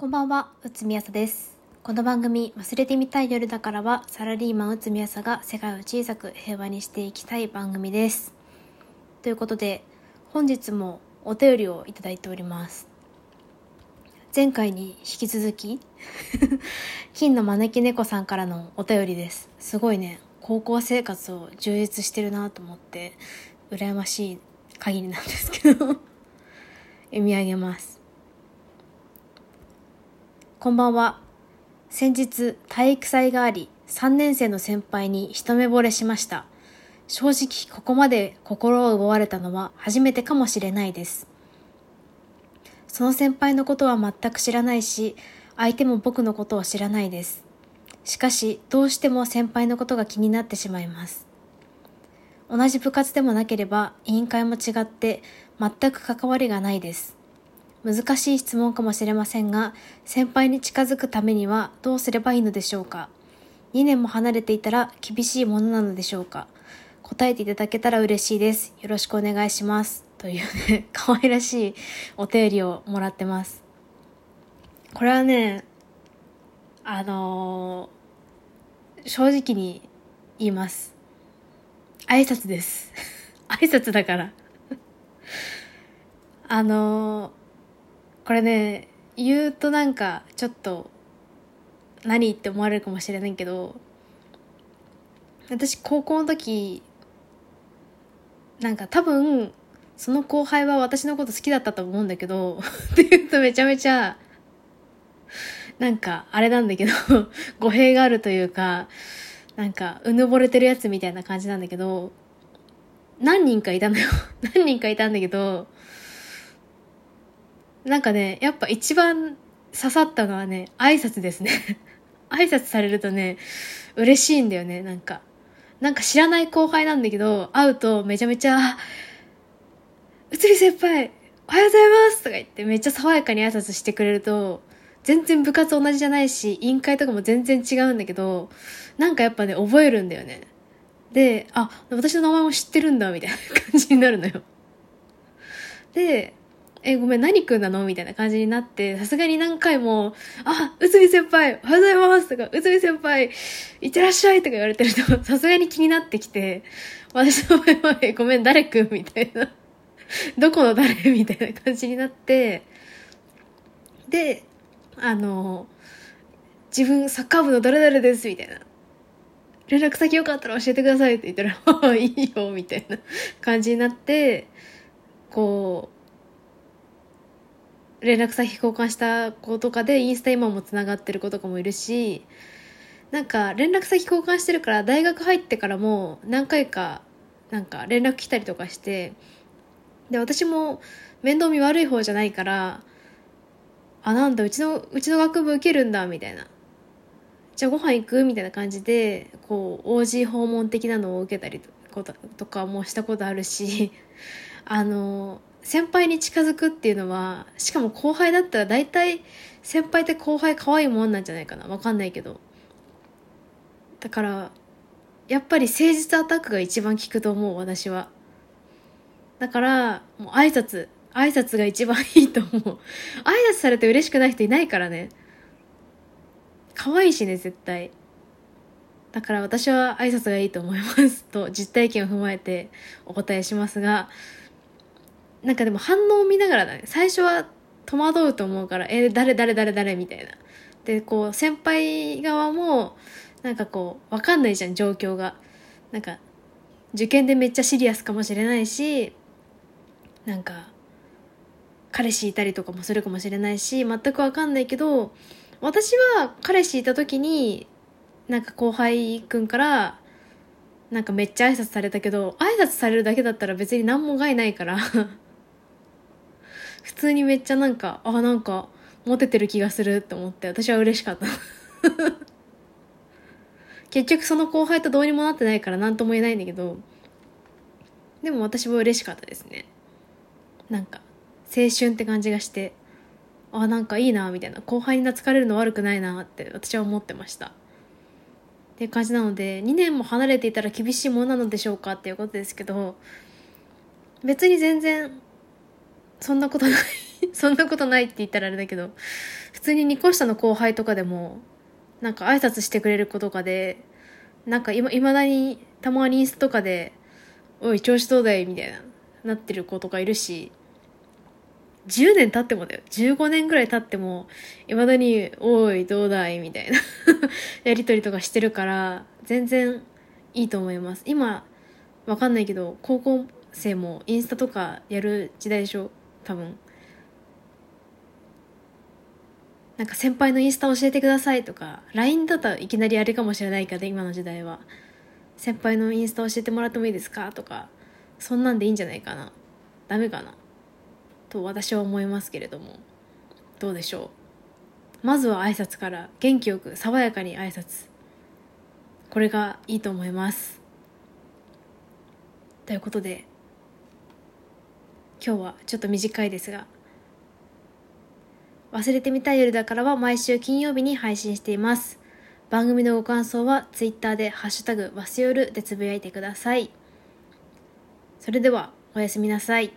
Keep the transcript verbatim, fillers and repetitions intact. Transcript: こんばんは、うつみやさです。この番組忘れてみたい夜だからは、サラリーマンうつみやさが世界を小さく平和にしていきたい番組です。ということで、本日もお便りをいただいております。前回に引き続き金の招き猫さんからのお便りです。すごいね、高校生活を充実してるなと思って、羨ましい限りなんですけど読み上げます。こんばんは。先日体育祭があり、さんねん生の先輩に一目惚れしました。正直ここまで心を奪われたのは初めてかもしれないです。その先輩のことは全く知らないし、相手も僕のことを知らないです。しかしどうしても先輩のことが気になってしまいます。同じ部活でもなければ委員会も違って、全く関わりがないです。難しい質問かもしれませんが、先輩に近づくためにはどうすればいいのでしょうか。にねんも離れていたら厳しいものなのでしょうか。答えていただけたら嬉しいです。よろしくお願いします。というね、可愛らしいお便りをもらってます。これはね、あのー、正直に言います。挨拶です挨拶だからあのー、これね、言うとなんかちょっと何って思われるかもしれないけど、私高校の時なんか多分その後輩は私のこと好きだったと思うんだけどって言うとめちゃめちゃなんかあれなんだけど語弊があるというか、なんかうぬぼれてるやつみたいな感じなんだけど、何人かいたのよ何人かいたんだけど、なんかね、やっぱ一番刺さったのはね、挨拶ですね挨拶されるとね、嬉しいんだよね。なんかなんか知らない後輩なんだけど、会うとめちゃめちゃうつり先輩おはようございますとか言ってめっちゃ爽やかに挨拶してくれると、全然部活同じじゃないし委員会とかも全然違うんだけど、なんかやっぱね覚えるんだよね。で、あ、私の名前も知ってるんだみたいな感じになるのよ。で、え、ごめん何くんなのみたいな感じになって、さすがに何回も、あ、うつみ先輩おはようございますとか、うつみ先輩いってらっしゃいとか言われてると、さすがに気になってきて、私の名前はごめん誰くんみたいなどこの誰みたいな感じになって、で、あの自分サッカー部の誰々ですみたいな、連絡先よかったら教えてくださいって言ったらいいよみたいな感じになって、こう連絡先交換した子とかでインスタ今もつながってる子とかもいるし、なんか連絡先交換してるから、大学入ってからも何回かなんか連絡来たりとかして、で私も面倒見悪い方じゃないから、あ、なんだ、うちの、うちの学部受けるんだ、みたいな。じゃあご飯行く？みたいな感じで、こう、オージー 訪問的なのを受けたりとかもしたことあるし、あの、先輩に近づくっていうのは、しかも後輩だったら大体、先輩って後輩可愛いもんなんじゃないかな。わかんないけど。だから、やっぱり誠実アタックが一番効くと思う、私は。だから、もう挨拶。挨拶が一番いいと思う。挨拶されて嬉しくない人いないからね。可愛いしね、絶対。だから私は挨拶がいいと思いますと、実体験を踏まえてお答えしますが、なんかでも反応を見ながらだね。最初は戸惑うと思うから、えー、誰誰誰誰みたいな。で、こう先輩側もなんかこうわかんないじゃん、状況が。なんか受験でめっちゃシリアスかもしれないし、なんか。彼氏いたりとかもするかもしれないし、全くわかんないけど、私は彼氏いた時になんか後輩くんからなんかめっちゃ挨拶されたけど、挨拶されるだけだったら別に何も害ないから普通にめっちゃなんか、あ、なんかモテてる気がするって思って、私は嬉しかった結局その後輩とどうにもなってないから何とも言えないんだけど、でも私も嬉しかったですね。なんか青春って感じがして、あ、なんかいいなみたいな、後輩に懐かれるの悪くないなって私は思ってましたっていう感じなので、にねんも離れていたら厳しいものなのでしょうかっていうことですけど、別に全然そんなことないそんなことないって言ったらあれだけど、普通ににこ下の後輩とかでもなんか挨拶してくれる子とかで、なんかいまだにたまにインスタとかでおい調子どうだいみたいななってる子とかいるし、じゅうねん経ってもだよ、じゅうごねんぐらい経ってもいまだにおいどうだいみたいなやり取りとかしてるから、全然いいと思います。今わかんないけど高校生もインスタとかやる時代でしょ多分。なんか先輩のインスタ教えてくださいとか、 ライン だといきなりあれかもしれないけど、今の時代は先輩のインスタ教えてもらってもいいですかとか、そんなんでいいんじゃないかな、ダメかなと私は思いますけれども、どうでしょう。まずは挨拶から、元気よく爽やかに挨拶、これがいいと思います。ということで今日はちょっと短いですが、忘れてみたい夜だからは毎週金曜日に配信しています。番組のご感想はツイッターでハッシュタグわすよるでつぶやいてください。それではおやすみなさい。